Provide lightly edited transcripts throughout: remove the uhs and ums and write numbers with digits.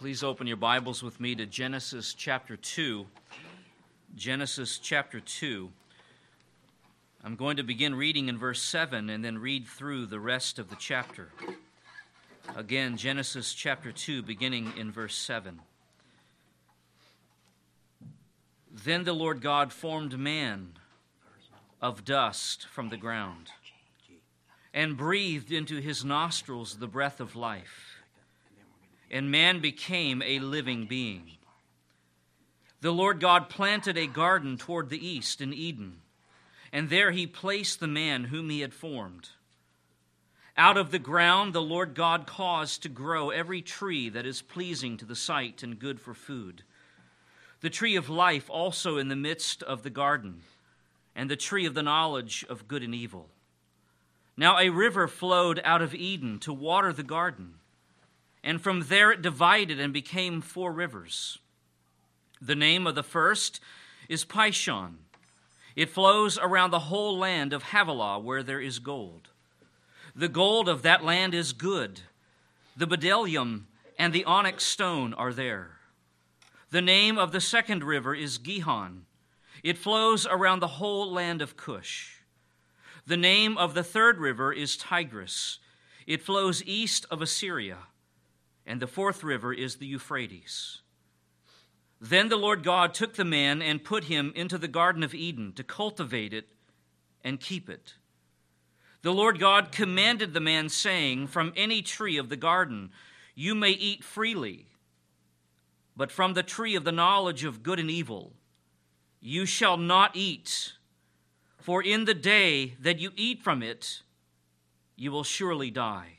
Please open your Bibles with me to Genesis chapter 2. Genesis chapter 2. I'm going to begin reading in verse 7 and then read through the rest of the chapter. Again, Genesis chapter 2, beginning in verse 7. Then the Lord God formed man of dust from the ground and breathed into his nostrils the breath of life. And man became a living being. The Lord God planted a garden toward the east in Eden, and there he placed the man whom he had formed. Out of the ground the Lord God caused to grow every tree that is pleasing to the sight and good for food, the tree of life also in the midst of the garden, and the tree of the knowledge of good and evil. Now a river flowed out of Eden to water the garden, and from there it divided and became four rivers. The name of the first is Pishon. It flows around the whole land of Havilah, where there is gold. The gold of that land is good. The bdellium and the onyx stone are there. The name of the second river is Gihon. It flows around the whole land of Cush. The name of the third river is Tigris. It flows east of Assyria. And the fourth river is the Euphrates. Then the Lord God took the man and put him into the Garden of Eden to cultivate it and keep it. The Lord God commanded the man, saying, "From any tree of the garden you may eat freely, but from the tree of the knowledge of good and evil you shall not eat, for in the day that you eat from it you will surely die."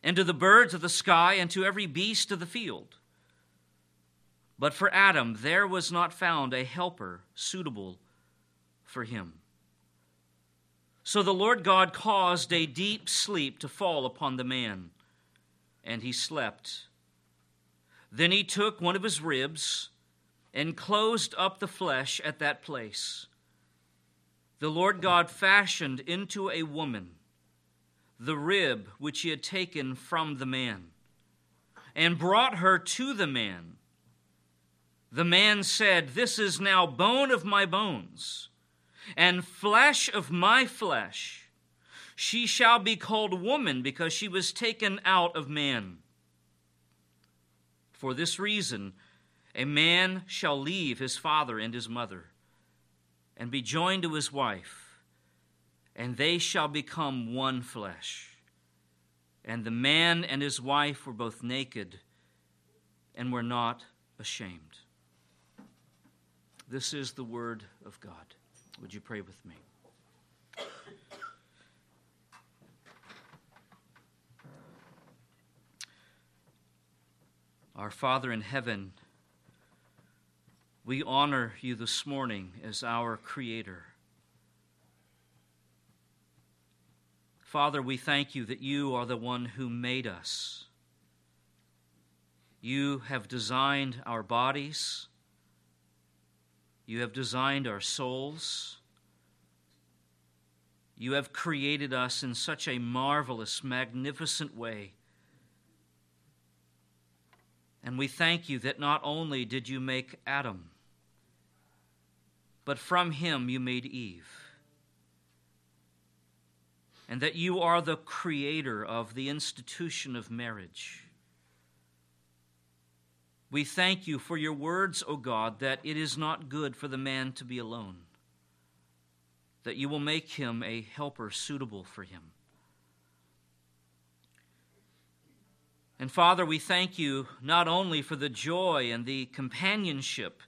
and to the birds of the sky, and to every beast of the field. But for Adam there was not found a helper suitable for him. So the Lord God caused a deep sleep to fall upon the man, and he slept. Then he took one of his ribs and closed up the flesh at that place. The Lord God fashioned into a woman the rib which he had taken from the man, and brought her to the man. The man said, "This is now bone of my bones, and flesh of my flesh. She shall be called woman, because she was taken out of man. For this reason, a man shall leave his father and his mother, and be joined to his wife, and they shall become one flesh." And the man and his wife were both naked and were not ashamed. This is the word of God. Would you pray with me? Our Father in heaven, we honor you this morning as our Creator. Father, we thank you that you are the one who made us. You have designed our bodies. You have designed our souls. You have created us in such a marvelous, magnificent way. And we thank you that not only did you make Adam, but from him you made Eve. And that you are the creator of the institution of marriage. We thank you for your words, O God, that it is not good for the man to be alone, that you will make him a helper suitable for him. And Father, we thank you not only for the joy and the companionship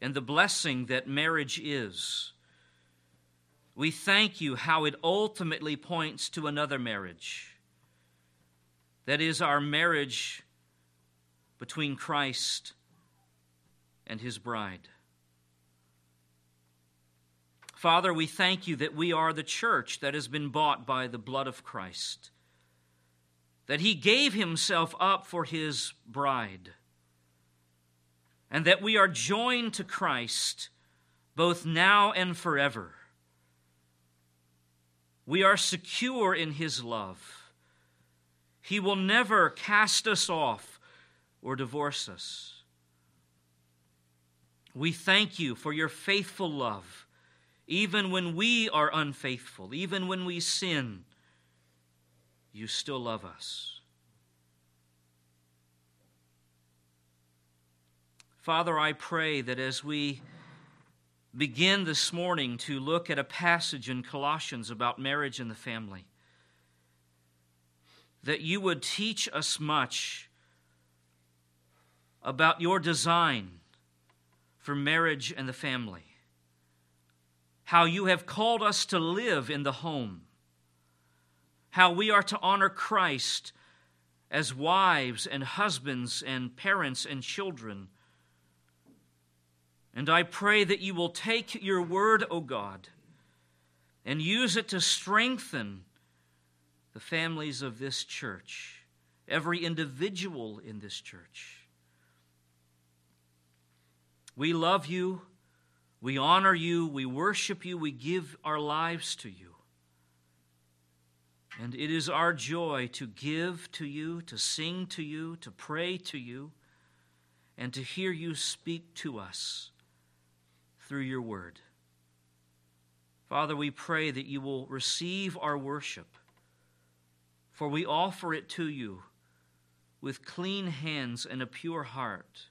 and the blessing that marriage is. We thank you how it ultimately points to another marriage. That is our marriage between Christ and his bride. Father, we thank you that we are the church that has been bought by the blood of Christ, that he gave himself up for his bride, and that we are joined to Christ both now and forever. We are secure in his love. He will never cast us off or divorce us. We thank you for your faithful love, even when we are unfaithful, even when we sin, you still love us. Father, I pray that as we begin this morning to look at a passage in Colossians about marriage and the family, that you would teach us much about your design for marriage and the family, how you have called us to live in the home, how we are to honor Christ as wives and husbands and parents and children. And I pray that you will take your word, O God, and use it to strengthen the families of this church, every individual in this church. We love you, we honor you, we worship you, we give our lives to you. And it is our joy to give to you, to sing to you, to pray to you, and to hear you speak to us through your word. Father, we pray that you will receive our worship, for we offer it to you with clean hands and a pure heart,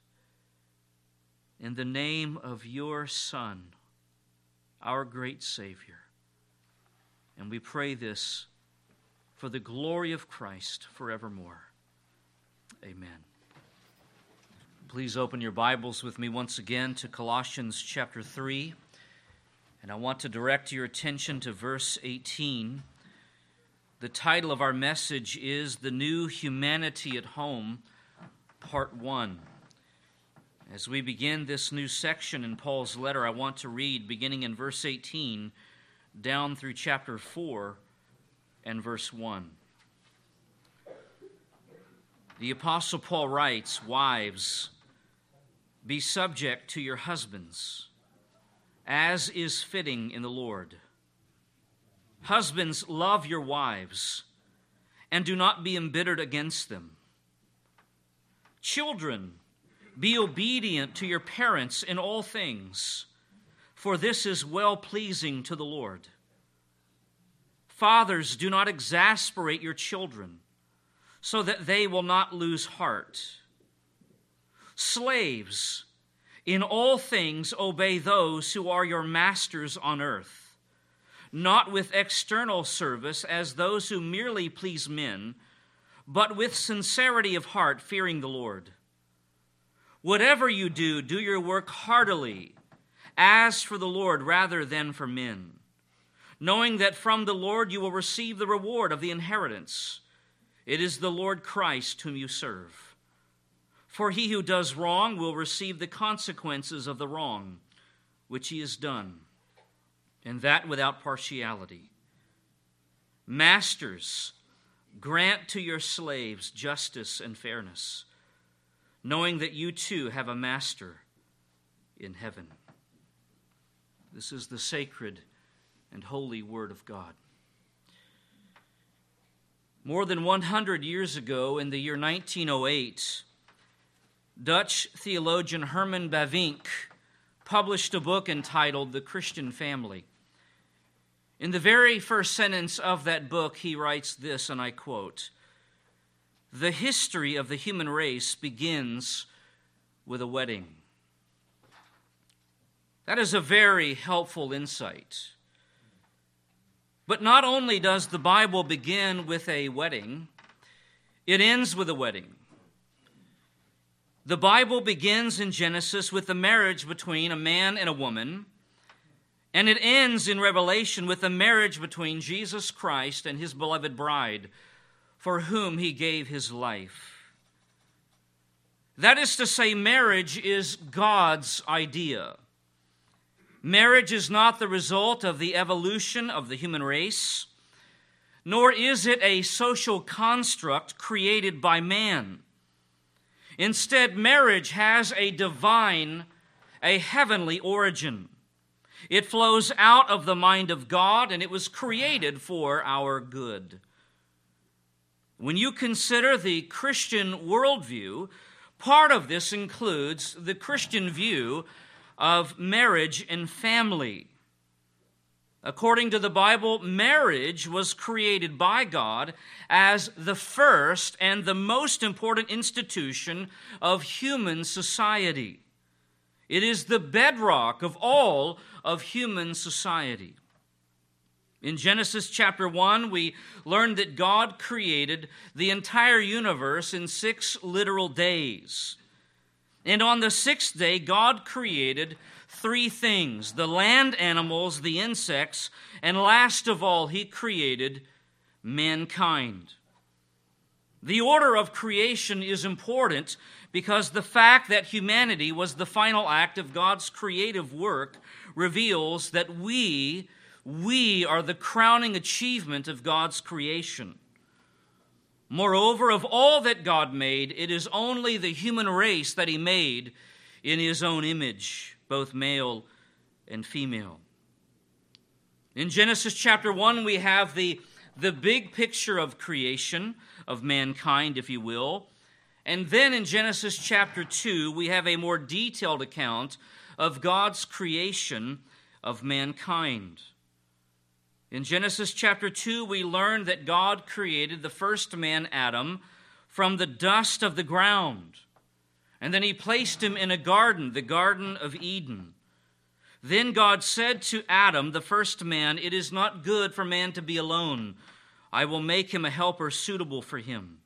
in the name of your Son, our great Savior. And we pray this for the glory of Christ forevermore. Amen. Please open your Bibles with me once again to Colossians chapter 3. And I want to direct your attention to verse 18. The title of our message is The New Humanity at Home, Part 1. As we begin this new section in Paul's letter, I want to read beginning in verse 18 down through chapter 4. And verse 1. The Apostle Paul writes, "Wives, be subject to your husbands, as is fitting in the Lord. Husbands, love your wives, and do not be embittered against them. Children, be obedient to your parents in all things, for this is well-pleasing to the Lord. Fathers, do not exasperate your children, so that they will not lose heart. Slaves, in all things obey those who are your masters on earth, not with external service as those who merely please men, but with sincerity of heart, fearing the Lord. Whatever you do, do your work heartily, as for the Lord rather than for men, knowing that from the Lord you will receive the reward of the inheritance. It is the Lord Christ whom you serve. For he who does wrong will receive the consequences of the wrong which he has done, and that without partiality. Masters, grant to your slaves justice and fairness, knowing that you too have a master in heaven." This is the sacred and holy word of God. More than 100 years ago, in the year 1908, Dutch theologian Herman Bavinck published a book entitled The Christian Family. In the very first sentence of that book, he writes this, and I quote, "The history of the human race begins with a wedding." That is a very helpful insight. But not only does the Bible begin with a wedding, it ends with a wedding. The Bible begins in Genesis with the marriage between a man and a woman, and it ends in Revelation with the marriage between Jesus Christ and his beloved bride, for whom he gave his life. That is to say, marriage is God's idea. Marriage is not the result of the evolution of the human race, nor is it a social construct created by man. Instead, marriage has a divine, a heavenly origin. It flows out of the mind of God, and it was created for our good. When you consider the Christian worldview, part of this includes the Christian view of marriage and family. According to the Bible, marriage was created by God as the first and the most important institution of human society. It is the bedrock of all of human society. In Genesis chapter 1, we learn that God created the entire universe in 6 literal days. And on the 6th day, God created 3 things: the land animals, the insects, and last of all, he created mankind. The order of creation is important because the fact that humanity was the final act of God's creative work reveals that we are the crowning achievement of God's creation. Moreover, of all that God made, it is only the human race that he made in his own image, both male and female. In Genesis chapter 1, we have the big picture of creation, of mankind, if you will. And then in Genesis chapter 2, we have a more detailed account of God's creation of mankind. In Genesis chapter 2, we learn that God created the first man, Adam, from the dust of the ground. And then he placed him in a garden, the Garden of Eden. Then God said to Adam, the first man, "It is not good for man to be alone. I will make him a helper suitable for him."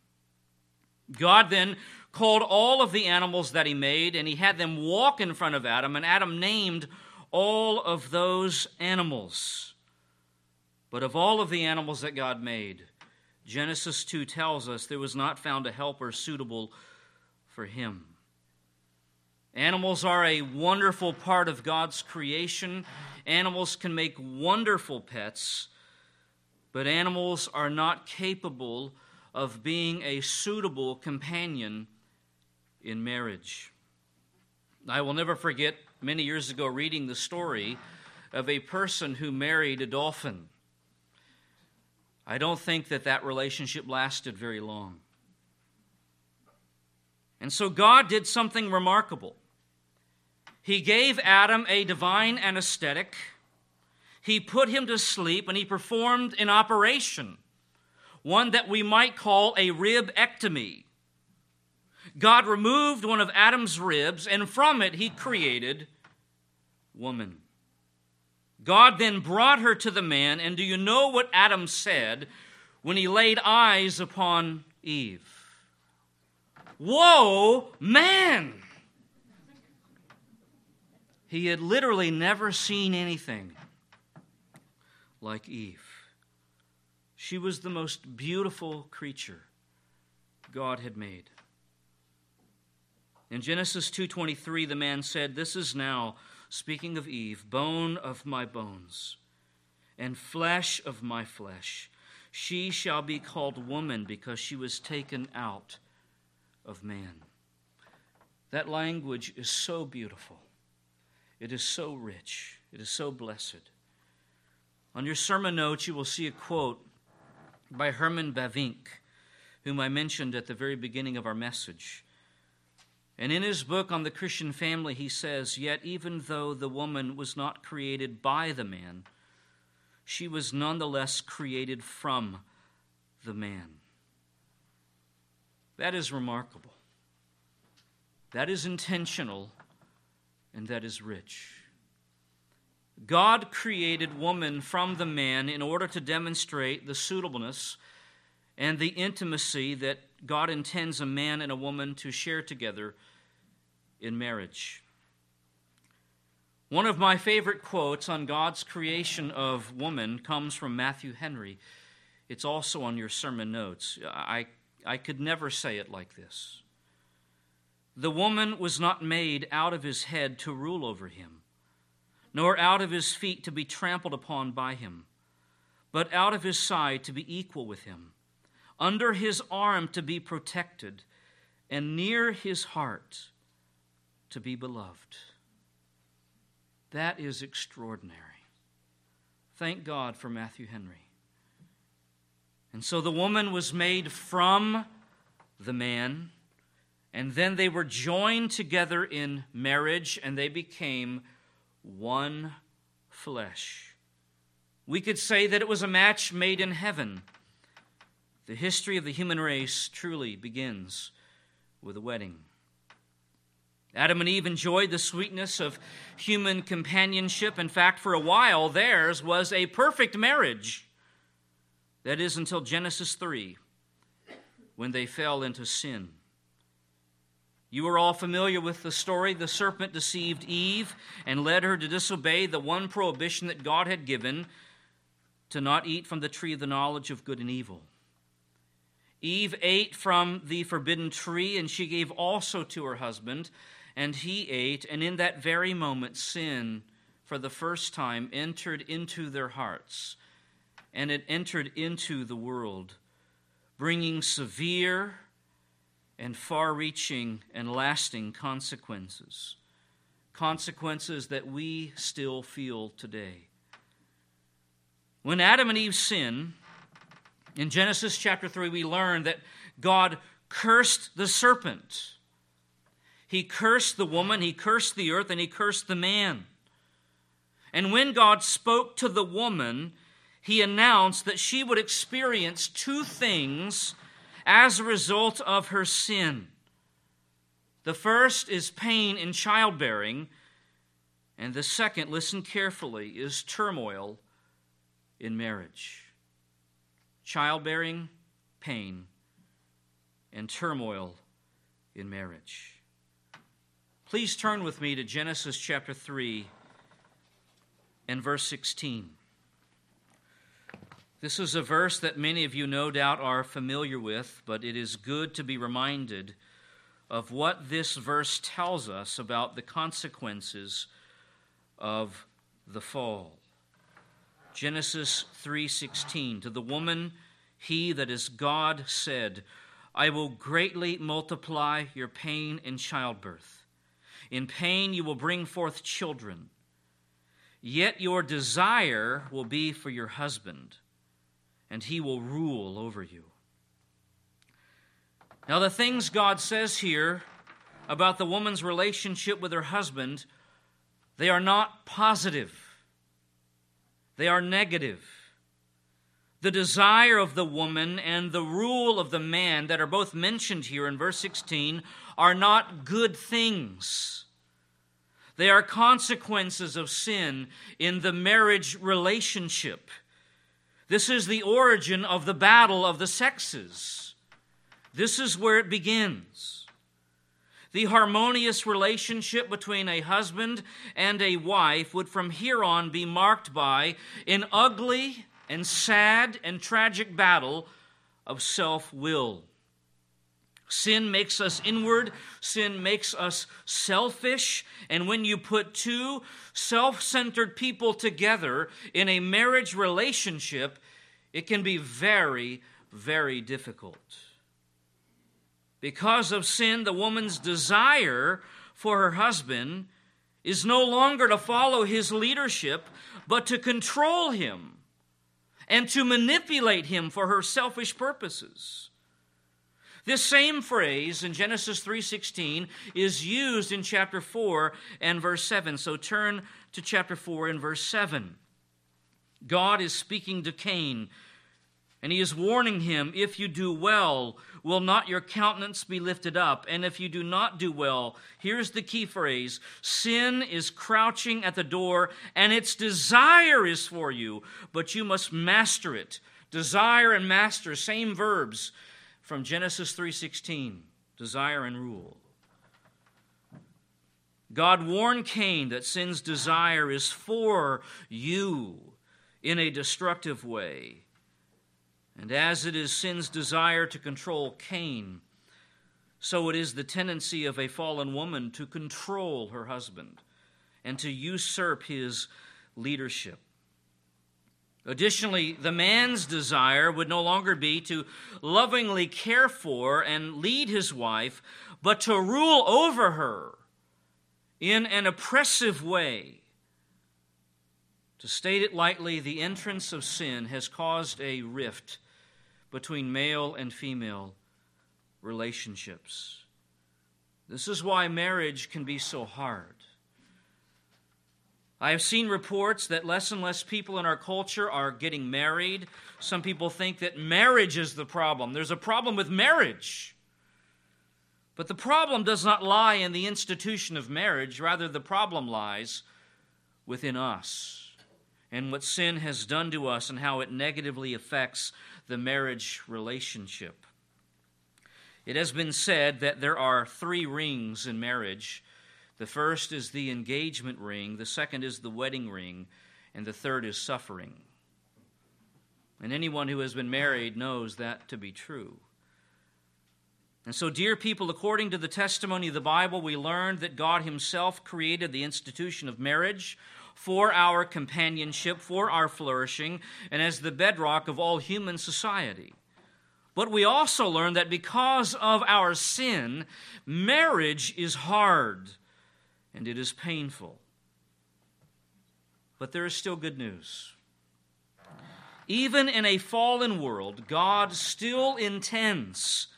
God then called all of the animals that he made, and he had them walk in front of Adam, and Adam named all of those animals. But of all of the animals that God made, Genesis 2 tells us there was not found a helper suitable for him. Animals are a wonderful part of God's creation. Animals can make wonderful pets, but animals are not capable of being a suitable companion in marriage. I will never forget many years ago reading the story of a person who married a dolphin. I don't think that relationship lasted very long. And so God did something remarkable. He gave Adam a divine anesthetic. He put him to sleep, and he performed an operation, one that we might call a ribectomy. God removed one of Adam's ribs, and from it he created woman. God then brought her to the man, and do you know what Adam said when he laid eyes upon Eve? "Woe, man!" He had literally never seen anything like Eve. She was the most beautiful creature God had made. In Genesis 2:23, the man said, "This is now," speaking of Eve, "bone of my bones and flesh of my flesh. She shall be called woman because she was taken out of man." That language is so beautiful. It is so rich. It is so blessed. On your sermon notes, you will see a quote by Herman Bavinck, whom I mentioned at the very beginning of our message. And in his book on the Christian family, he says, "Yet even though the woman was not created by the man, she was nonetheless created from the man." That is remarkable. That is intentional, and that is rich. God created woman from the man in order to demonstrate the suitableness and the intimacy that God intends a man and a woman to share together in marriage. One of my favorite quotes on God's creation of woman comes from Matthew Henry. It's also on your sermon notes. I could never say it like this. The woman was not made out of his head to rule over him, nor out of his feet to be trampled upon by him, but out of his side to be equal with him, under his arm to be protected, and near his heart to be beloved. That is extraordinary. Thank God for Matthew Henry. And so the woman was made from the man, and then they were joined together in marriage, and they became one flesh. We could say that it was a match made in heaven. The history of the human race truly begins with a wedding. Adam and Eve enjoyed the sweetness of human companionship. In fact, for a while, theirs was a perfect marriage. That is until Genesis 3, when they fell into sin. You are all familiar with the story. The serpent deceived Eve and led her to disobey the one prohibition that God had given, to not eat from the tree of the knowledge of good and evil. Eve ate from the forbidden tree, and she gave also to her husband, and he ate, and in that very moment, sin, for the first time, entered into their hearts, and it entered into the world, bringing severe and far-reaching and lasting consequences, consequences that we still feel today. When Adam and Eve sinned, in Genesis chapter 3, we learn that God cursed the serpent. He cursed the woman, he cursed the earth, and he cursed the man. And when God spoke to the woman, he announced that she would experience two things as a result of her sin. The first is pain in childbearing, and the second, listen carefully, is turmoil in marriage. Childbearing, pain, and turmoil in marriage. Please turn with me to Genesis chapter 3 and verse 16. This is a verse that many of you no doubt are familiar with, but it is good to be reminded of what this verse tells us about the consequences of the fall. Genesis 3:16, to the woman, he that is God said, I will greatly multiply your pain in childbirth. In pain you will bring forth children. Yet your desire will be for your husband, and he will rule over you. Now the things God says here about the woman's relationship with her husband, they are not positive. They are negative. The desire of the woman and the rule of the man that are both mentioned here in verse 16 are not good things. They are consequences of sin in the marriage relationship. This is the origin of the battle of the sexes. This is where it begins. The harmonious relationship between a husband and a wife would from here on be marked by an ugly and sad and tragic battle of self-will. Sin makes us inward, sin makes us selfish, and when you put two self-centered people together in a marriage relationship, it can be very, very difficult. Because of sin, the woman's desire for her husband is no longer to follow his leadership, but to control him and to manipulate him for her selfish purposes. This same phrase in Genesis 3:16 is used in chapter 4 and verse 7. So turn to chapter 4 and verse 7. God is speaking to Cain, and he is warning him, if you do well, will not your countenance be lifted up? And if you do not do well, here's the key phrase, sin is crouching at the door, and its desire is for you, but you must master it. Desire and master, same verbs from Genesis 3:16, desire and rule. God warned Cain that sin's desire is for you in a destructive way. And as it is sin's desire to control Cain, So it is the tendency of a fallen woman to control her husband and to usurp his leadership. Additionally, the man's desire would no longer be to lovingly care for and lead his wife, but to rule over her in an oppressive way. To state it lightly, the entrance of sin has caused a rift between male and female relationships. This is why marriage can be so hard. I have seen reports that less and less people in our culture are getting married. Some people think that marriage is the problem. There's a problem with marriage. But the problem does not lie in the institution of marriage. Rather, the problem lies within us and what sin has done to us and how it negatively affects the marriage relationship. It has been said that there are three rings in marriage. The first is the engagement ring, the second is the wedding ring, and the third is suffering. And anyone who has been married knows that to be true. And so, dear people, according to the testimony of the Bible, we learned that God himself created the institution of marriage for our companionship, for our flourishing, and as the bedrock of all human society. But we also learned that because of our sin, marriage is hard. And it is painful. But there is still good news. Even in a fallen world, God still intends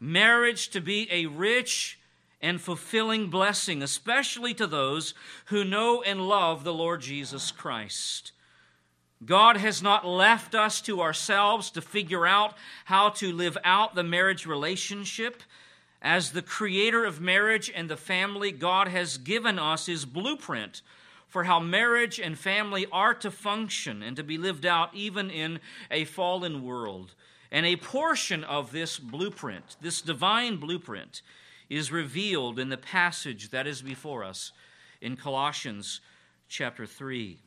marriage to be a rich and fulfilling blessing, especially to those who know and love the Lord Jesus Christ. God has not left us to ourselves to figure out how to live out the marriage relationship. As the creator of marriage and the family, God has given us his blueprint for how marriage and family are to function and to be lived out even in a fallen world. And a portion of this blueprint, this divine blueprint, is revealed in the passage that is before us in Colossians chapter 3.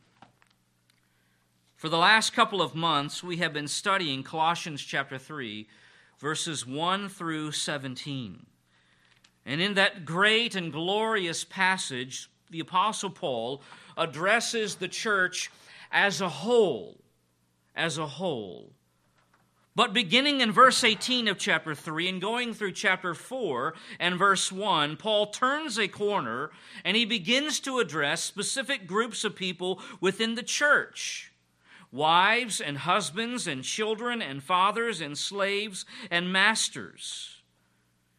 For the last couple of months, we have been studying Colossians chapter 3, verses 1 through 17. And in that great and glorious passage, the Apostle Paul addresses the church as a whole. But beginning in verse 18 of chapter 3 and going through chapter 4 and verse 1, Paul turns a corner and he begins to address specific groups of people within the church. Wives and husbands and children and fathers and slaves and masters.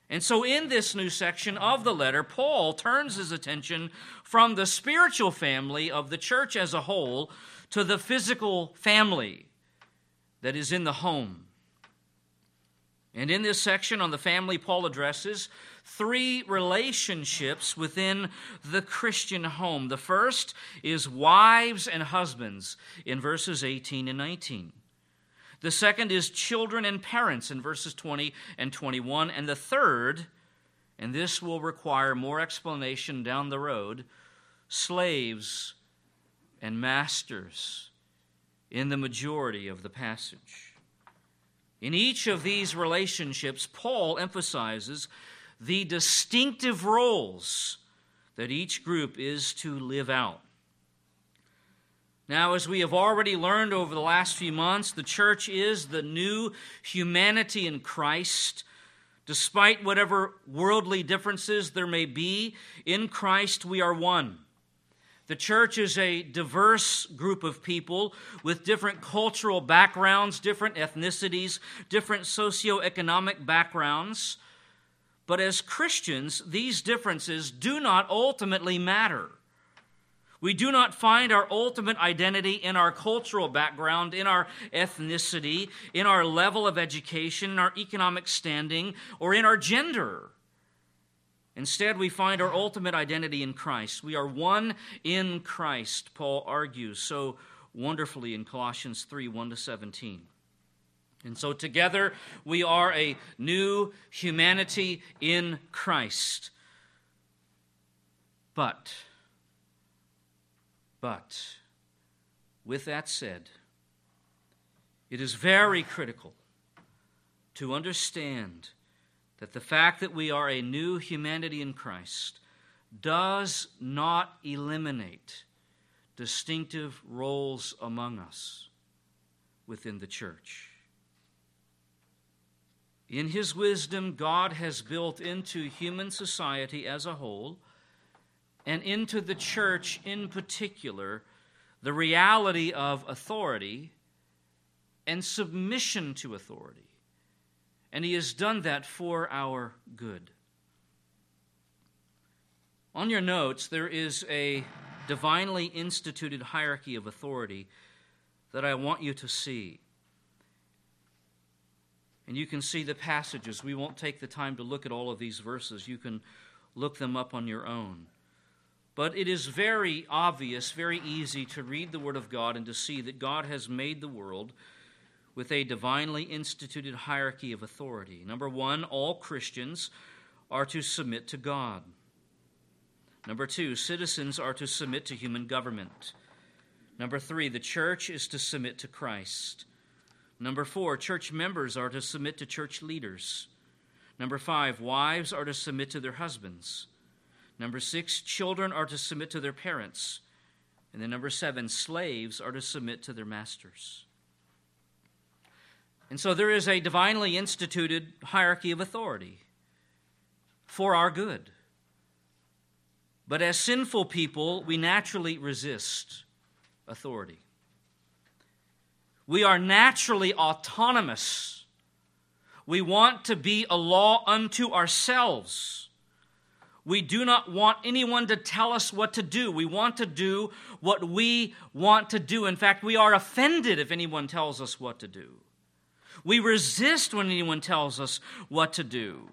And so in this new section of the letter, Paul turns his attention from the spiritual family of the church as a whole to the physical family that is in the home. And in this section on the family, Paul addresses three relationships within the Christian home. The first is wives and husbands in verses 18 and 19. The second is children and parents in verses 20 and 21. And the third, and this will require more explanation down the road, slaves and masters in the majority of the passage. In each of these relationships, Paul emphasizes the distinctive roles that each group is to live out. Now, as we have already learned over the last few months, the church is the new humanity in Christ. Despite whatever worldly differences there may be, in Christ we are one. The church is a diverse group of people with different cultural backgrounds, different ethnicities, different socioeconomic backgrounds. But as Christians, these differences do not ultimately matter. We do not find our ultimate identity in our cultural background, in our ethnicity, in our level of education, in our economic standing, or in our gender. Instead, we find our ultimate identity in Christ. We are one in Christ, Paul argues so wonderfully in Colossians 3, 1 to 17. And so together we are a new humanity in Christ. But, with that said, it is very critical to understand that the fact that we are a new humanity in Christ does not eliminate distinctive roles among us within the church. In his wisdom, God has built into human society as a whole, and into the church in particular, the reality of authority and submission to authority. And he has done that for our good. On your notes, there is a divinely instituted hierarchy of authority that I want you to see. And you can see the passages. We won't take the time to look at all of these verses. You can look them up on your own. But it is very obvious, very easy to read the Word of God and to see that God has made the world with a divinely instituted hierarchy of authority. Number one, all Christians are to submit to God. Number two, citizens are to submit to human government. Number three, the church is to submit to Christ. Number four, church members are to submit to church leaders. Number five, wives are to submit to their husbands. Number six, children are to submit to their parents. And then number seven, slaves are to submit to their masters. And so there is a divinely instituted hierarchy of authority for our good. But as sinful people, we naturally resist authority. We are naturally autonomous. We want to be a law unto ourselves. We do not want anyone to tell us what to do. We want to do what we want to do. In fact, we are offended if anyone tells us what to do. We resist when anyone tells us what to do.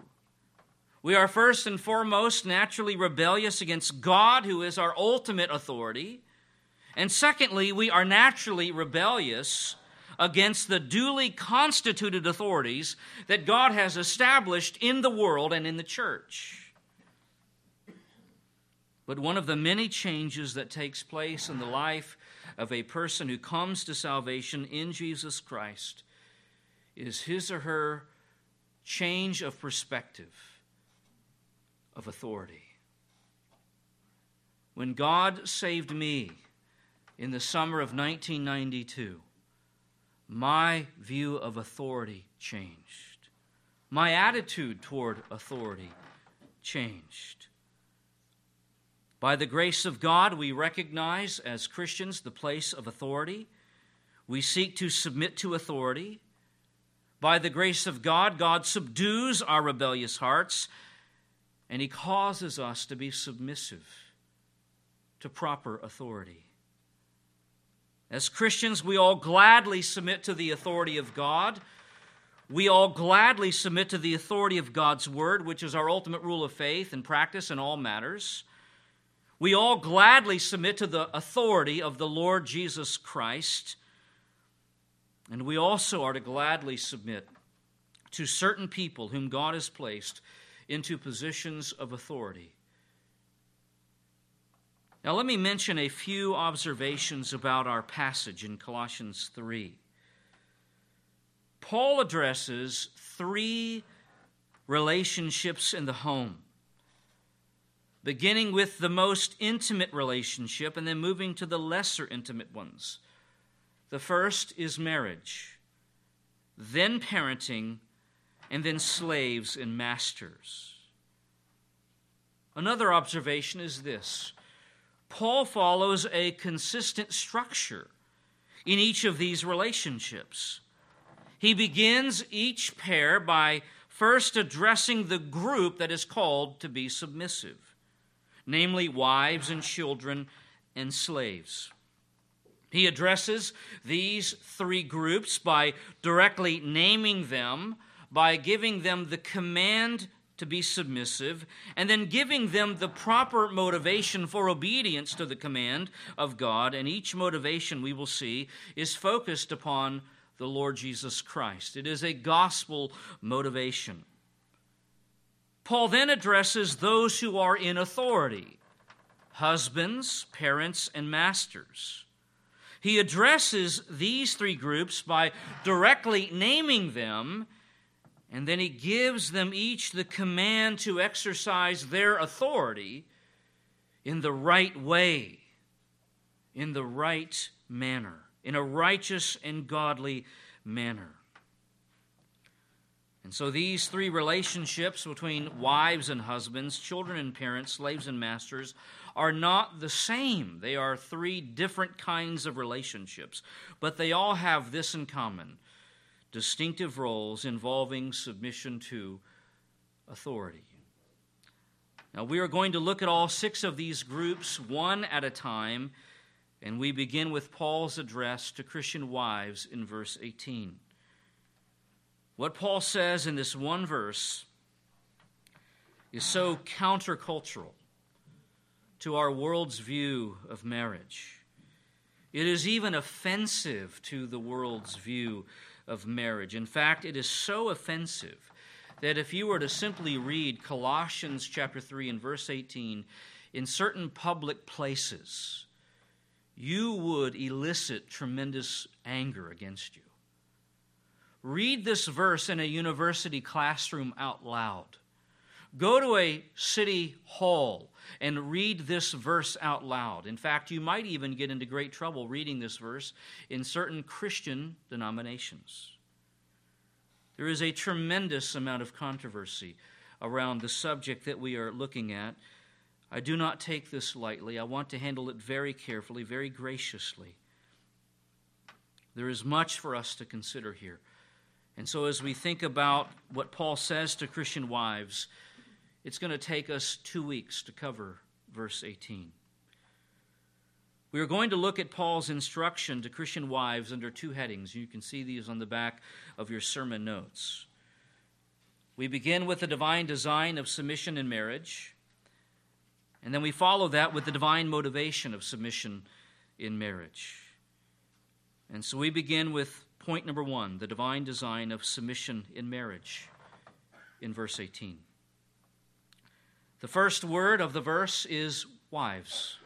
We are first and foremost naturally rebellious against God, who is our ultimate authority. And secondly, we are naturally rebellious against the duly constituted authorities that God has established in the world and in the church. But one of the many changes that takes place in the life of a person who comes to salvation in Jesus Christ is his or her change of perspective of authority. When God saved me in the summer of 1992, my view of authority changed. My attitude toward authority changed. By the grace of God, we recognize as Christians the place of authority. We seek to submit to authority. By the grace of God, God subdues our rebellious hearts, and he causes us to be submissive to proper authority. As Christians, we all gladly submit to the authority of God. We all gladly submit to the authority of God's word, which is our ultimate rule of faith and practice in all matters. We all gladly submit to the authority of the Lord Jesus Christ. And we also are to gladly submit to certain people whom God has placed into positions of authority. Now, let me mention a few observations about our passage in Colossians 3. Paul addresses three relationships in the home, beginning with the most intimate relationship and then moving to the lesser intimate ones. The first is marriage, then parenting, and then slaves and masters. Another observation is this: Paul follows a consistent structure in each of these relationships. He begins each pair by first addressing the group that is called to be submissive, namely wives and children and slaves. He addresses these three groups by directly naming them, by giving them the command to be submissive, and then giving them the proper motivation for obedience to the command of God. And each motivation, we will see, is focused upon the Lord Jesus Christ. It is a gospel motivation. Paul then addresses those who are in authority: husbands, parents, and masters. He addresses these three groups by directly naming them And then he gives them each the command to exercise their authority in the right way, in the right manner, in a righteous and godly manner. And so these three relationships between wives and husbands, children and parents, slaves and masters, are not the same. They are three different kinds of relationships, but they all have this in common: distinctive roles involving submission to authority. Now we are going to look at all six of these groups one at a time, and we begin with Paul's address to Christian wives in verse 18. What Paul says in this one verse is so countercultural to our world's view of marriage. It is even offensive to the world's view of marriage. In fact, it is so offensive that if you were to simply read Colossians chapter 3 and verse 18 in certain public places, you would elicit tremendous anger against you. Read this verse in a university classroom out loud. Go to a city hall and read this verse out loud. In fact, you might even get into great trouble reading this verse in certain Christian denominations. There is a tremendous amount of controversy around the subject that we are looking at. I do not take this lightly. I want to handle it very carefully, very graciously. There is much for us to consider here. And so as we think about what Paul says to Christian wives, it's going to take us 2 weeks to cover verse 18. We are going to look at Paul's instruction to Christian wives under two headings. You can see these on the back of your sermon notes. We begin with the divine design of submission in marriage, and then we follow that with the divine motivation of submission in marriage. And so we begin with point number one, the divine design of submission in marriage, in verse 18. The first word of the verse is wives.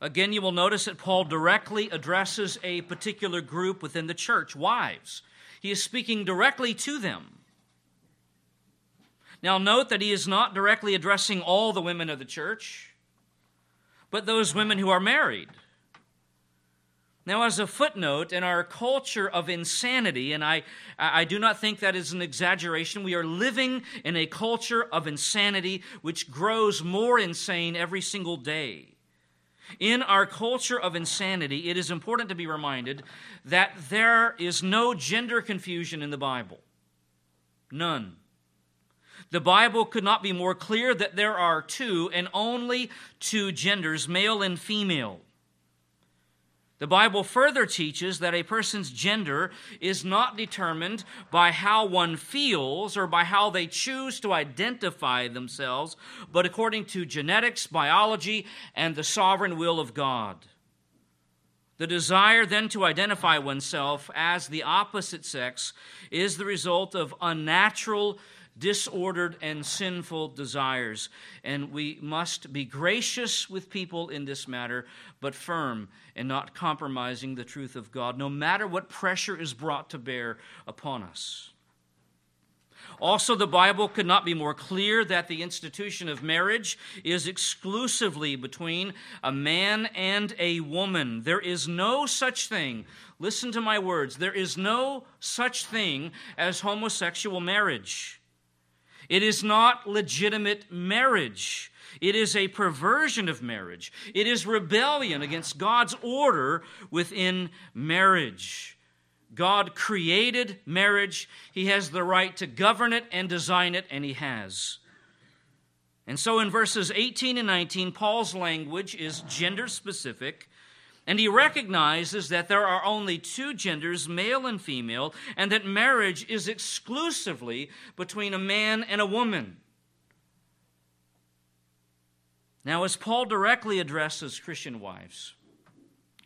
Again, you will notice that Paul directly addresses a particular group within the church, wives. He is speaking directly to them. Now, note that he is not directly addressing all the women of the church, but those women who are married. Now, as a footnote, in our culture of insanity, and I do not think that is an exaggeration, we are living in a culture of insanity which grows more insane every single day. In our culture of insanity, it is important to be reminded that there is no gender confusion in the Bible. None. The Bible could not be more clear that there are two and only two genders, male and female. The Bible further teaches that a person's gender is not determined by how one feels or by how they choose to identify themselves, but according to genetics, biology, and the sovereign will of God. The desire then to identify oneself as the opposite sex is the result of unnatural, disordered, and sinful desires. And we must be gracious with people in this matter, but firm and not compromising the truth of God, no matter what pressure is brought to bear upon us. Also, the Bible could not be more clear that the institution of marriage is exclusively between a man and a woman. There is no such thing, listen to my words, there is no such thing as homosexual marriage. It is not legitimate marriage. It is a perversion of marriage. It is rebellion against God's order within marriage. God created marriage. He has the right to govern it and design it, and he has. And so in verses 18 and 19, Paul's language is gender-specific, and he recognizes that there are only two genders, male and female, and that marriage is exclusively between a man and a woman. Now, as Paul directly addresses Christian wives,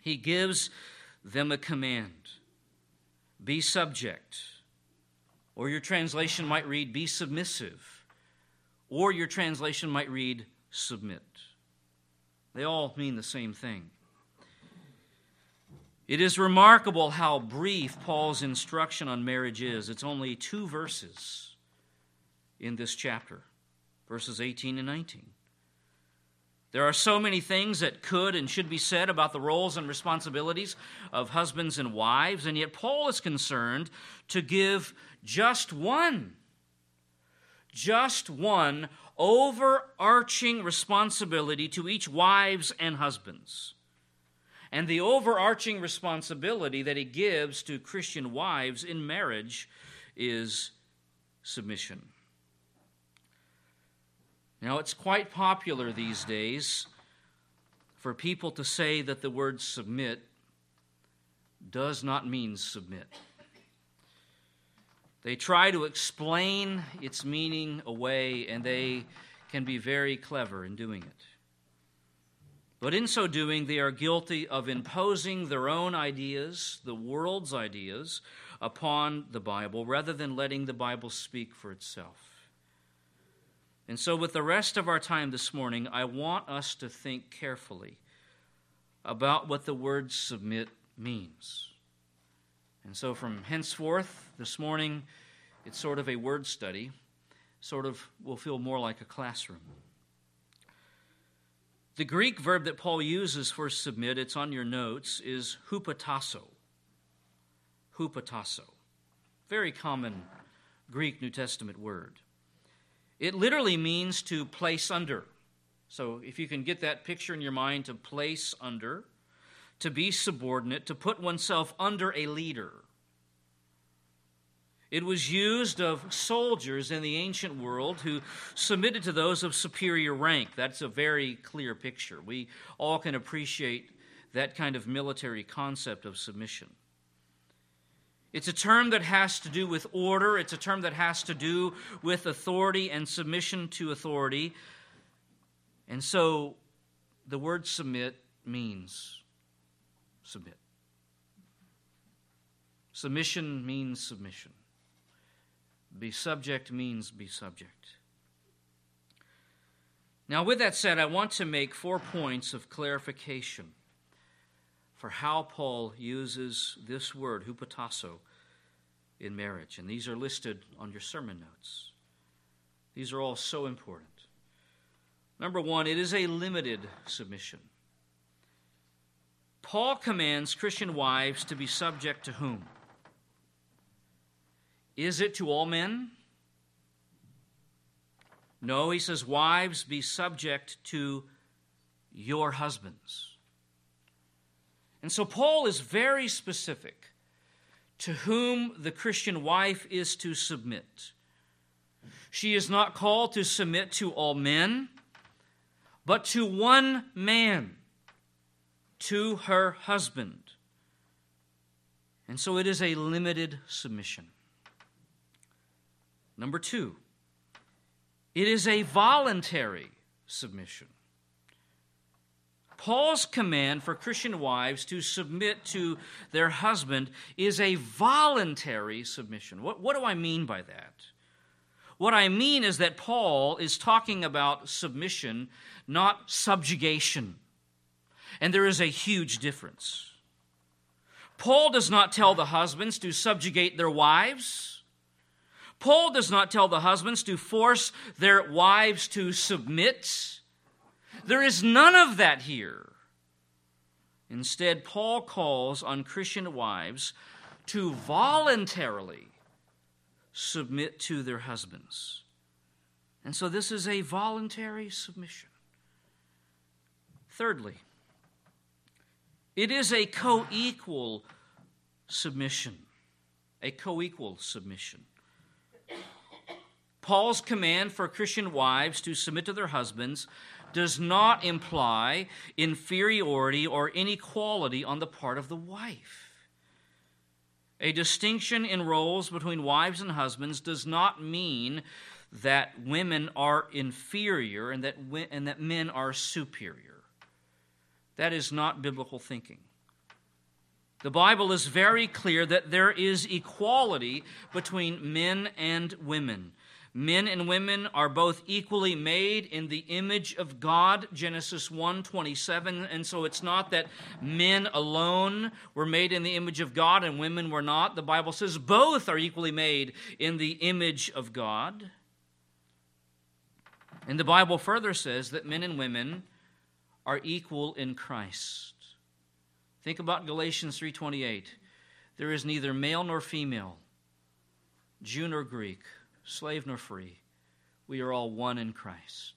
he gives them a command: be subject. Or your translation might read, be submissive. Or your translation might read, submit. They all mean the same thing. It is remarkable how brief Paul's instruction on marriage is. It's only 2 verses in this chapter, verses 18 and 19. There are so many things that could and should be said about the roles and responsibilities of husbands and wives, and yet Paul is concerned to give just one overarching responsibility to each wives and husbands. And the overarching responsibility that he gives to Christian wives in marriage is submission. Now, it's quite popular these days for people to say that the word submit does not mean submit. They try to explain its meaning away, and they can be very clever in doing it. But in so doing, they are guilty of imposing their own ideas, the world's ideas, upon the Bible, rather than letting the Bible speak for itself. And so with the rest of our time this morning, I want us to think carefully about what the word submit means. And so from henceforth, this morning, it's sort of a word study, sort of will feel more like a classroom. The Greek verb that Paul uses for submit, it's on your notes, is hupotasso. Hupotasso. Very common Greek New Testament word. It literally means to place under. So if you can get that picture in your mind, to place under, to be subordinate, to put oneself under a leader. It was used of soldiers in the ancient world who submitted to those of superior rank. That's a very clear picture. We all can appreciate that kind of military concept of submission. It's a term that has to do with order. It's a term that has to do with authority and submission to authority. And so the word submit means submit. Submission means submission. Be subject means be subject. Now, with that said, I want to make 4 points of clarification for how Paul uses this word, hupotasso, in marriage. And these are listed on your sermon notes. These are all so important. Number one, it is a limited submission. Paul commands Christian wives to be subject to whom? Is it to all men? No, he says, wives, be subject to your husbands. And so Paul is very specific to whom the Christian wife is to submit. She is not called to submit to all men, but to one man, to her husband. And so it is a limited submission. Number two, it is a voluntary submission. Paul's command for Christian wives to submit to their husband is a voluntary submission. What do I mean by that? What I mean is that Paul is talking about submission, not subjugation. And there is a huge difference. Paul does not tell the husbands to subjugate their wives. Paul does not tell the husbands to force their wives to submit. There is none of that here. Instead, Paul calls on Christian wives to voluntarily submit to their husbands. And so this is a voluntary submission. Thirdly, it is a co-equal submission. A co-equal submission. Paul's command for Christian wives to submit to their husbands does not imply inferiority or inequality on the part of the wife. A distinction in roles between wives and husbands does not mean that women are inferior and that men are superior. That is not biblical thinking. The Bible is very clear that there is equality between men and women. Men and women are both equally made in the image of God, Genesis 1:27. And so it's not that men alone were made in the image of God and women were not. The Bible says both are equally made in the image of God. And the Bible further says that men and women are equal in Christ. Think about Galatians 3:28. There is neither male nor female, Jew nor Greek, slave nor free. We are all one in Christ.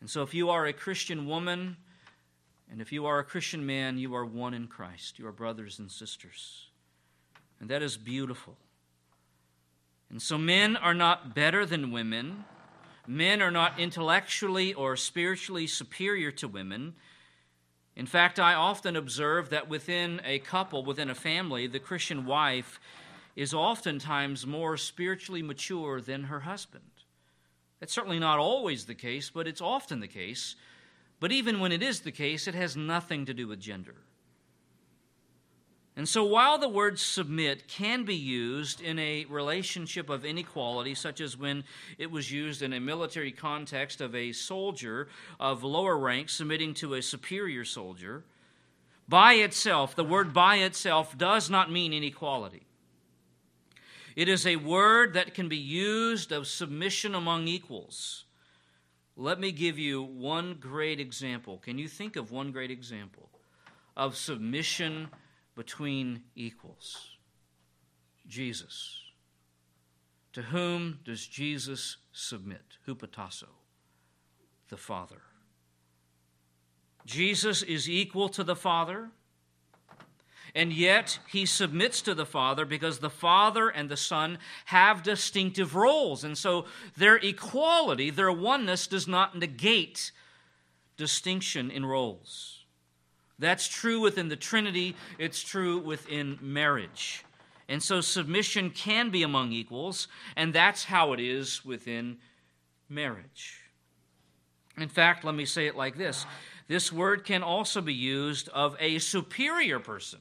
And so if you are a Christian woman and if you are a Christian man, you are one in Christ. You are brothers and sisters. And that is beautiful. And so men are not better than women. Men are not intellectually or spiritually superior to women. In fact, I often observe that within a couple, within a family, the Christian wife is oftentimes more spiritually mature than her husband. That's certainly not always the case, but it's often the case. But even when it is the case, it has nothing to do with gender. And so while the word submit can be used in a relationship of inequality, such as when it was used in a military context of a soldier of lower rank submitting to a superior soldier, by itself, the word by itself does not mean inequality. It is a word that can be used of submission among equals. Let me give you one great example. Can you think of one great example of submission between equals? Jesus. To whom does Jesus submit? Hupotasso, the Father. Jesus is equal to the Father, and yet he submits to the Father because the Father and the Son have distinctive roles. And so their equality, their oneness, does not negate distinction in roles. That's true within the Trinity. It's true within marriage. And so submission can be among equals, and that's how it is within marriage. In fact, let me say it like this. This word can also be used of a superior person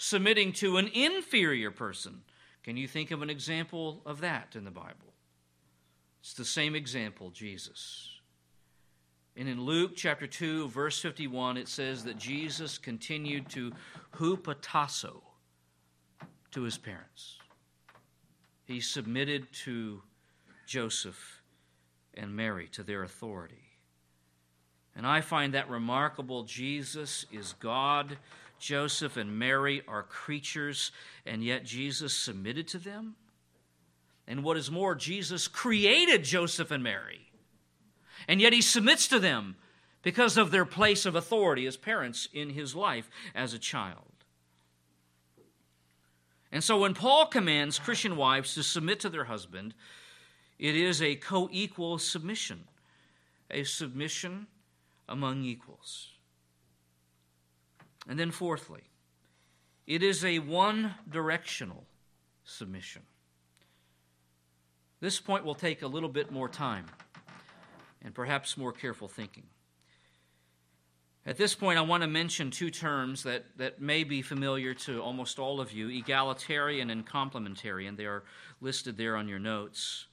submitting to an inferior person. Can you think of an example of that in the Bible? It's the same example, Jesus. And in Luke chapter 2, verse 51, it says that Jesus continued to hupotasso to his parents. He submitted to Joseph and Mary, to their authority. And I find that remarkable. Jesus is God. Joseph and Mary are creatures, and yet Jesus submitted to them. And what is more, Jesus created Joseph and Mary. And yet he submits to them because of their place of authority as parents in his life as a child. And so when Paul commands Christian wives to submit to their husband, it is a co-equal submission, a submission among equals. And then fourthly, it is a one-directional submission. This point will take a little bit more time and perhaps more careful thinking. At this point, I want to mention two terms that may be familiar to almost all of you, egalitarian and complementarian. They are listed there on your notes.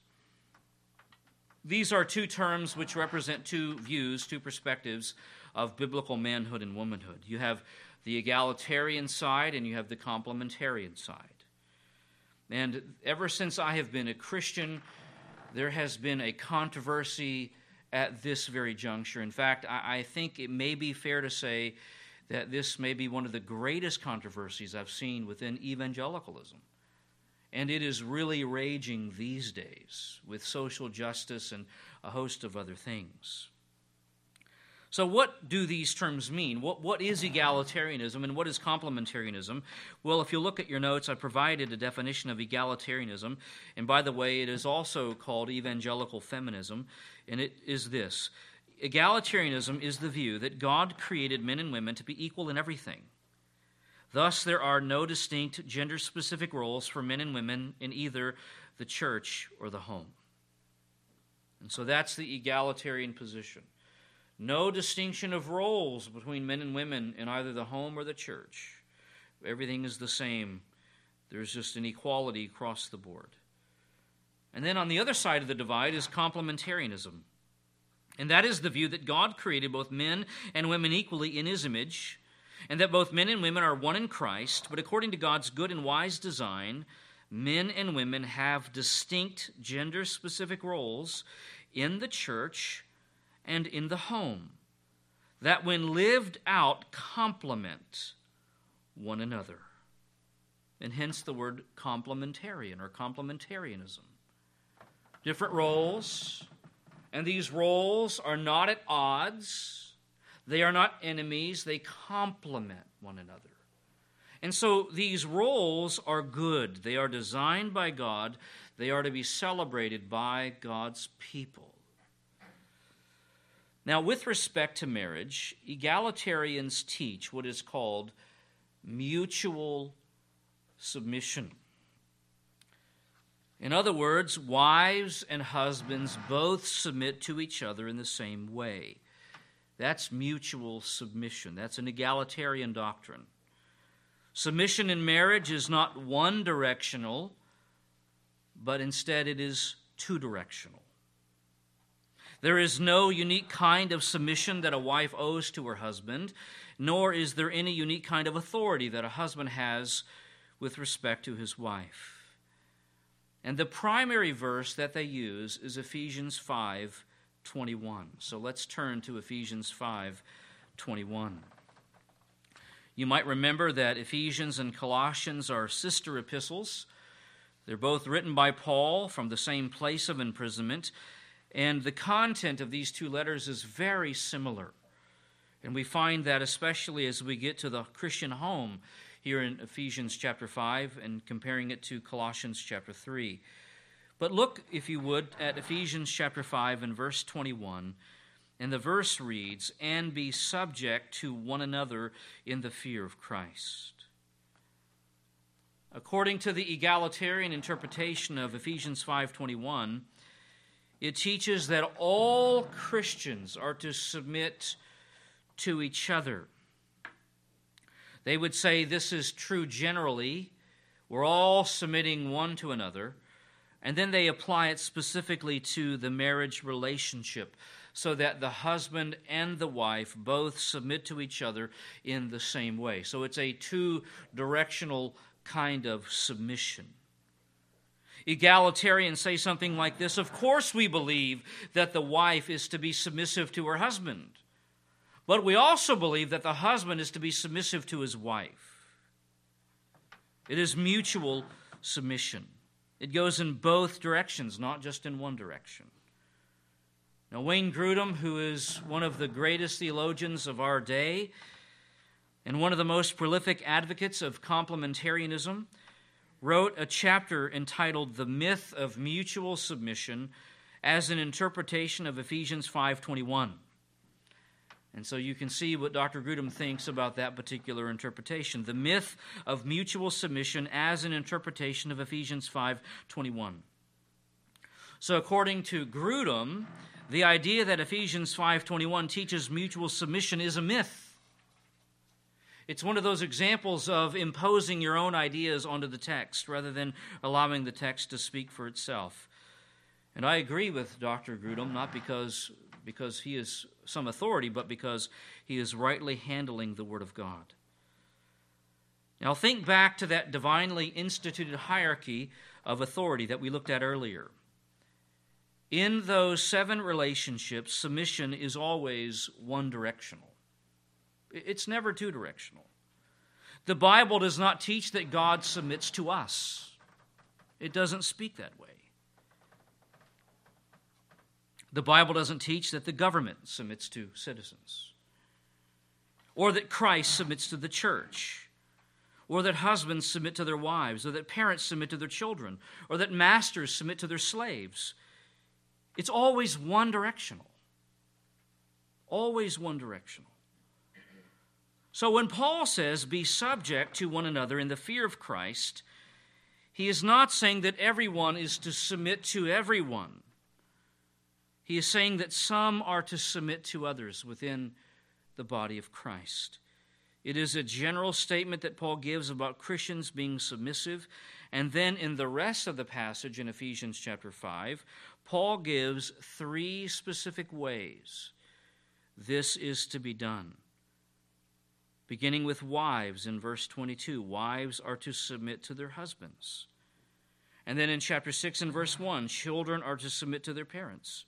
These are two terms which represent two views, two perspectives of biblical manhood and womanhood. You have the egalitarian side and you have the complementarian side. And ever since I have been a Christian, there has been a controversy at this very juncture. In fact, I think it may be fair to say that this may be one of the greatest controversies I've seen within evangelicalism. And it is really raging these days with social justice and a host of other things. So what do these terms mean? What is egalitarianism and what is complementarianism? Well, if you look at your notes, I provided a definition of egalitarianism. And by the way, it is also called evangelical feminism. And it is this. Egalitarianism is the view that God created men and women to be equal in everything. Thus, there are no distinct gender-specific roles for men and women in either the church or the home. And so that's the egalitarian position. No distinction of roles between men and women in either the home or the church. Everything is the same. There's just an equality across the board. And then on the other side of the divide is complementarianism. And that is the view that God created both men and women equally in his image, and that both men and women are one in Christ, but according to God's good and wise design, men and women have distinct gender-specific roles in the church and in the home that, when lived out, complement one another. And hence the word complementarian or complementarianism. Different roles, and these roles are not at odds. They are not enemies. They complement one another. And so these roles are good. They are designed by God. They are to be celebrated by God's people. Now, with respect to marriage, egalitarians teach what is called mutual submission. In other words, wives and husbands both submit to each other in the same way. That's mutual submission. That's an egalitarian doctrine. Submission in marriage is not one-directional, but instead it is two-directional. There is no unique kind of submission that a wife owes to her husband, nor is there any unique kind of authority that a husband has with respect to his wife. And the primary verse that they use is Ephesians 5:21. So let's turn to Ephesians 5:21. You might remember that Ephesians and Colossians are sister epistles. They're both written by Paul from the same place of imprisonment, and the content of these two letters is very similar. And we find that especially as we get to the Christian home here in Ephesians chapter 5 and comparing it to Colossians chapter 3. But look, if you would, at Ephesians chapter 5 and verse 21. And the verse reads, "And be subject to one another in the fear of Christ." According to the egalitarian interpretation of Ephesians 5:21, it teaches that all Christians are to submit to each other. They would say this is true generally. We're all submitting one to another. And then they apply it specifically to the marriage relationship, so that the husband and the wife both submit to each other in the same way. So it's a two-directional kind of submission. Egalitarians say something like this: of course we believe that the wife is to be submissive to her husband, but we also believe that the husband is to be submissive to his wife. It is mutual submission. It goes in both directions, not just in one direction. Now, Wayne Grudem, who is one of the greatest theologians of our day and one of the most prolific advocates of complementarianism, wrote a chapter entitled "The Myth of Mutual Submission as an Interpretation of Ephesians 5:21." And so you can see what Dr. Grudem thinks about that particular interpretation. The myth of mutual submission as an interpretation of Ephesians 5:21. So according to Grudem, the idea that Ephesians 5:21 teaches mutual submission is a myth. It's one of those examples of imposing your own ideas onto the text rather than allowing the text to speak for itself. And I agree with Dr. Grudem, not because he is some authority, but because he is rightly handling the Word of God. Now think back to that divinely instituted hierarchy of authority that we looked at earlier. In those seven relationships, submission is always one-directional. It's never two-directional. The Bible does not teach that God submits to us. It doesn't speak that way. The Bible doesn't teach that the government submits to citizens, or that Christ submits to the church, or that husbands submit to their wives, or that parents submit to their children, or that masters submit to their slaves. It's always one-directional. Always one-directional. So when Paul says, "Be subject to one another in the fear of Christ," he is not saying that everyone is to submit to everyone. He is saying that some are to submit to others within the body of Christ. It is a general statement that Paul gives about Christians being submissive, And then in the rest of the passage in Ephesians chapter 5, Paul gives three specific ways this is to be done. Beginning with wives in verse 22, wives are to submit to their husbands. And then in chapter 6 and verse 1, children are to submit to their parents.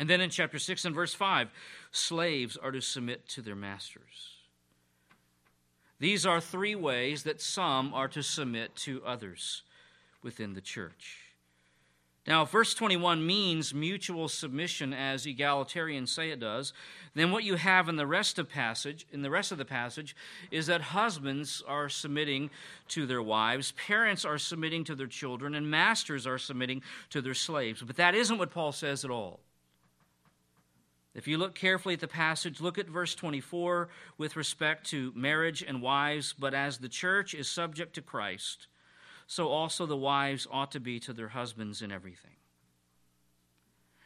And then in chapter 6 and verse 5, slaves are to submit to their masters. These are three ways that some are to submit to others within the church. Now, if verse 21 means mutual submission as egalitarians say it does, then what you have in the rest of the passage is that husbands are submitting to their wives, parents are submitting to their children, and masters are submitting to their slaves. But that isn't what Paul says at all. If you look carefully at the passage, look at verse 24 with respect to marriage and wives. But as the church is subject to Christ, so also the wives ought to be to their husbands in everything.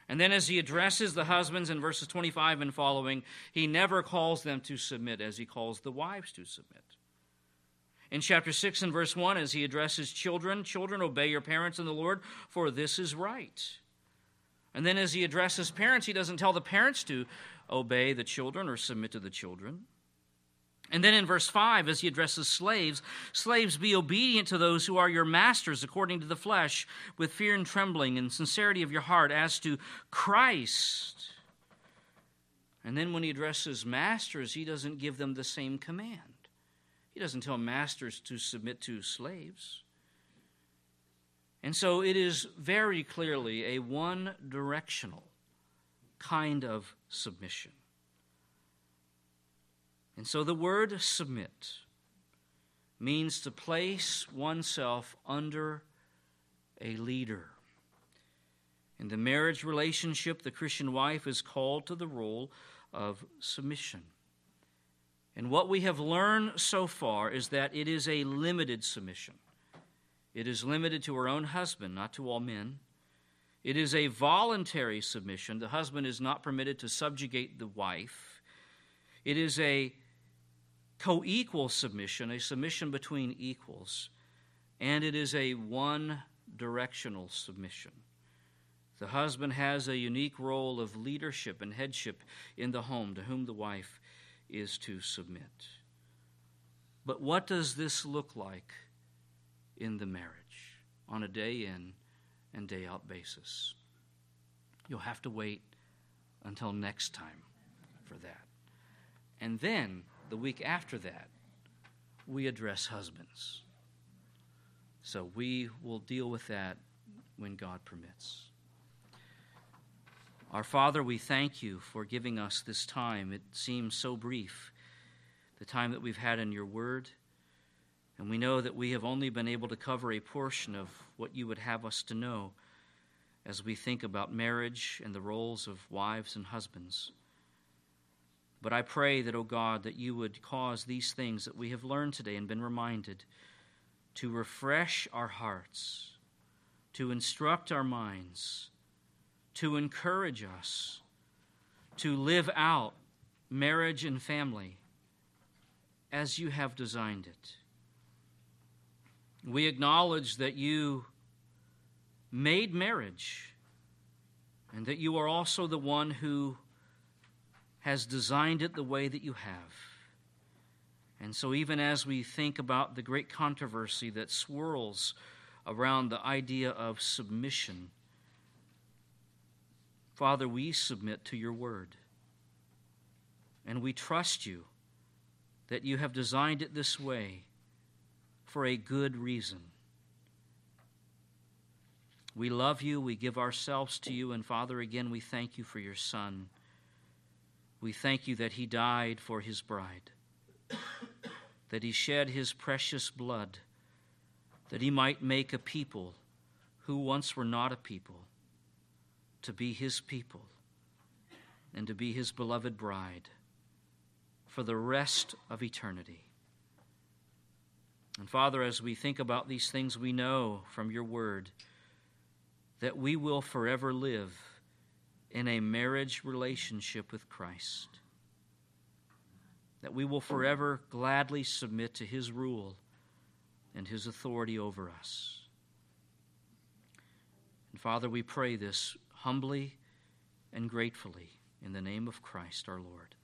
And then as he addresses the husbands in verses 25 and following, he never calls them to submit as he calls the wives to submit. In chapter 6 and verse 1, as he addresses children, children, obey your parents in the Lord, for this is right. And then as he addresses parents, he doesn't tell the parents to obey the children or submit to the children. And then in verse 5, as he addresses slaves, slaves, be obedient to those who are your masters according to the flesh, with fear and trembling and sincerity of your heart as to Christ. And then when he addresses masters, he doesn't give them the same command. He doesn't tell masters to submit to slaves. And so it is very clearly a one-directional kind of submission. And so the word submit means to place oneself under a leader. In the marriage relationship, the Christian wife is called to the role of submission. And what we have learned so far is that it is a limited submission. It is limited to her own husband, not to all men. It is a voluntary submission. The husband is not permitted to subjugate the wife. It is a co-equal submission, a submission between equals. And it is a one-directional submission. The husband has a unique role of leadership and headship in the home to whom the wife is to submit. But what does this look like in the marriage on a day in and day out basis? You'll have to wait until next time for that. And then the week after that, we address husbands. So we will deal with that when God permits. Our Father, we thank you for giving us this time. It seems so brief, the time that we've had in your word. And we know that we have only been able to cover a portion of what you would have us to know as we think about marriage and the roles of wives and husbands. But I pray that, O God, that you would cause these things that we have learned today and been reminded to refresh our hearts, to instruct our minds, to encourage us, to live out marriage and family as you have designed it. We acknowledge that you made marriage and that you are also the one who has designed it the way that you have. And so even as we think about the great controversy that swirls around the idea of submission, Father, we submit to your word. And we trust you that you have designed it this way for a good reason. We love you. We give ourselves to you. And Father, again, we thank you for your Son. We thank you that he died for his bride, that he shed his precious blood, that he might make a people who once were not a people to be his people and to be his beloved bride for the rest of eternity. And Father, as we think about these things, we know from your word that we will forever live in a marriage relationship with Christ, that we will forever gladly submit to his rule and his authority over us. And Father, we pray this humbly and gratefully in the name of Christ our Lord.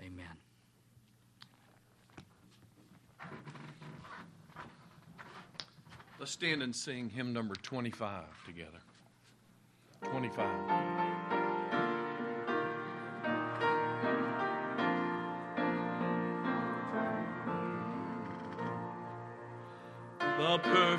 Amen. Let's stand and sing hymn number 25 together. 25. The perfect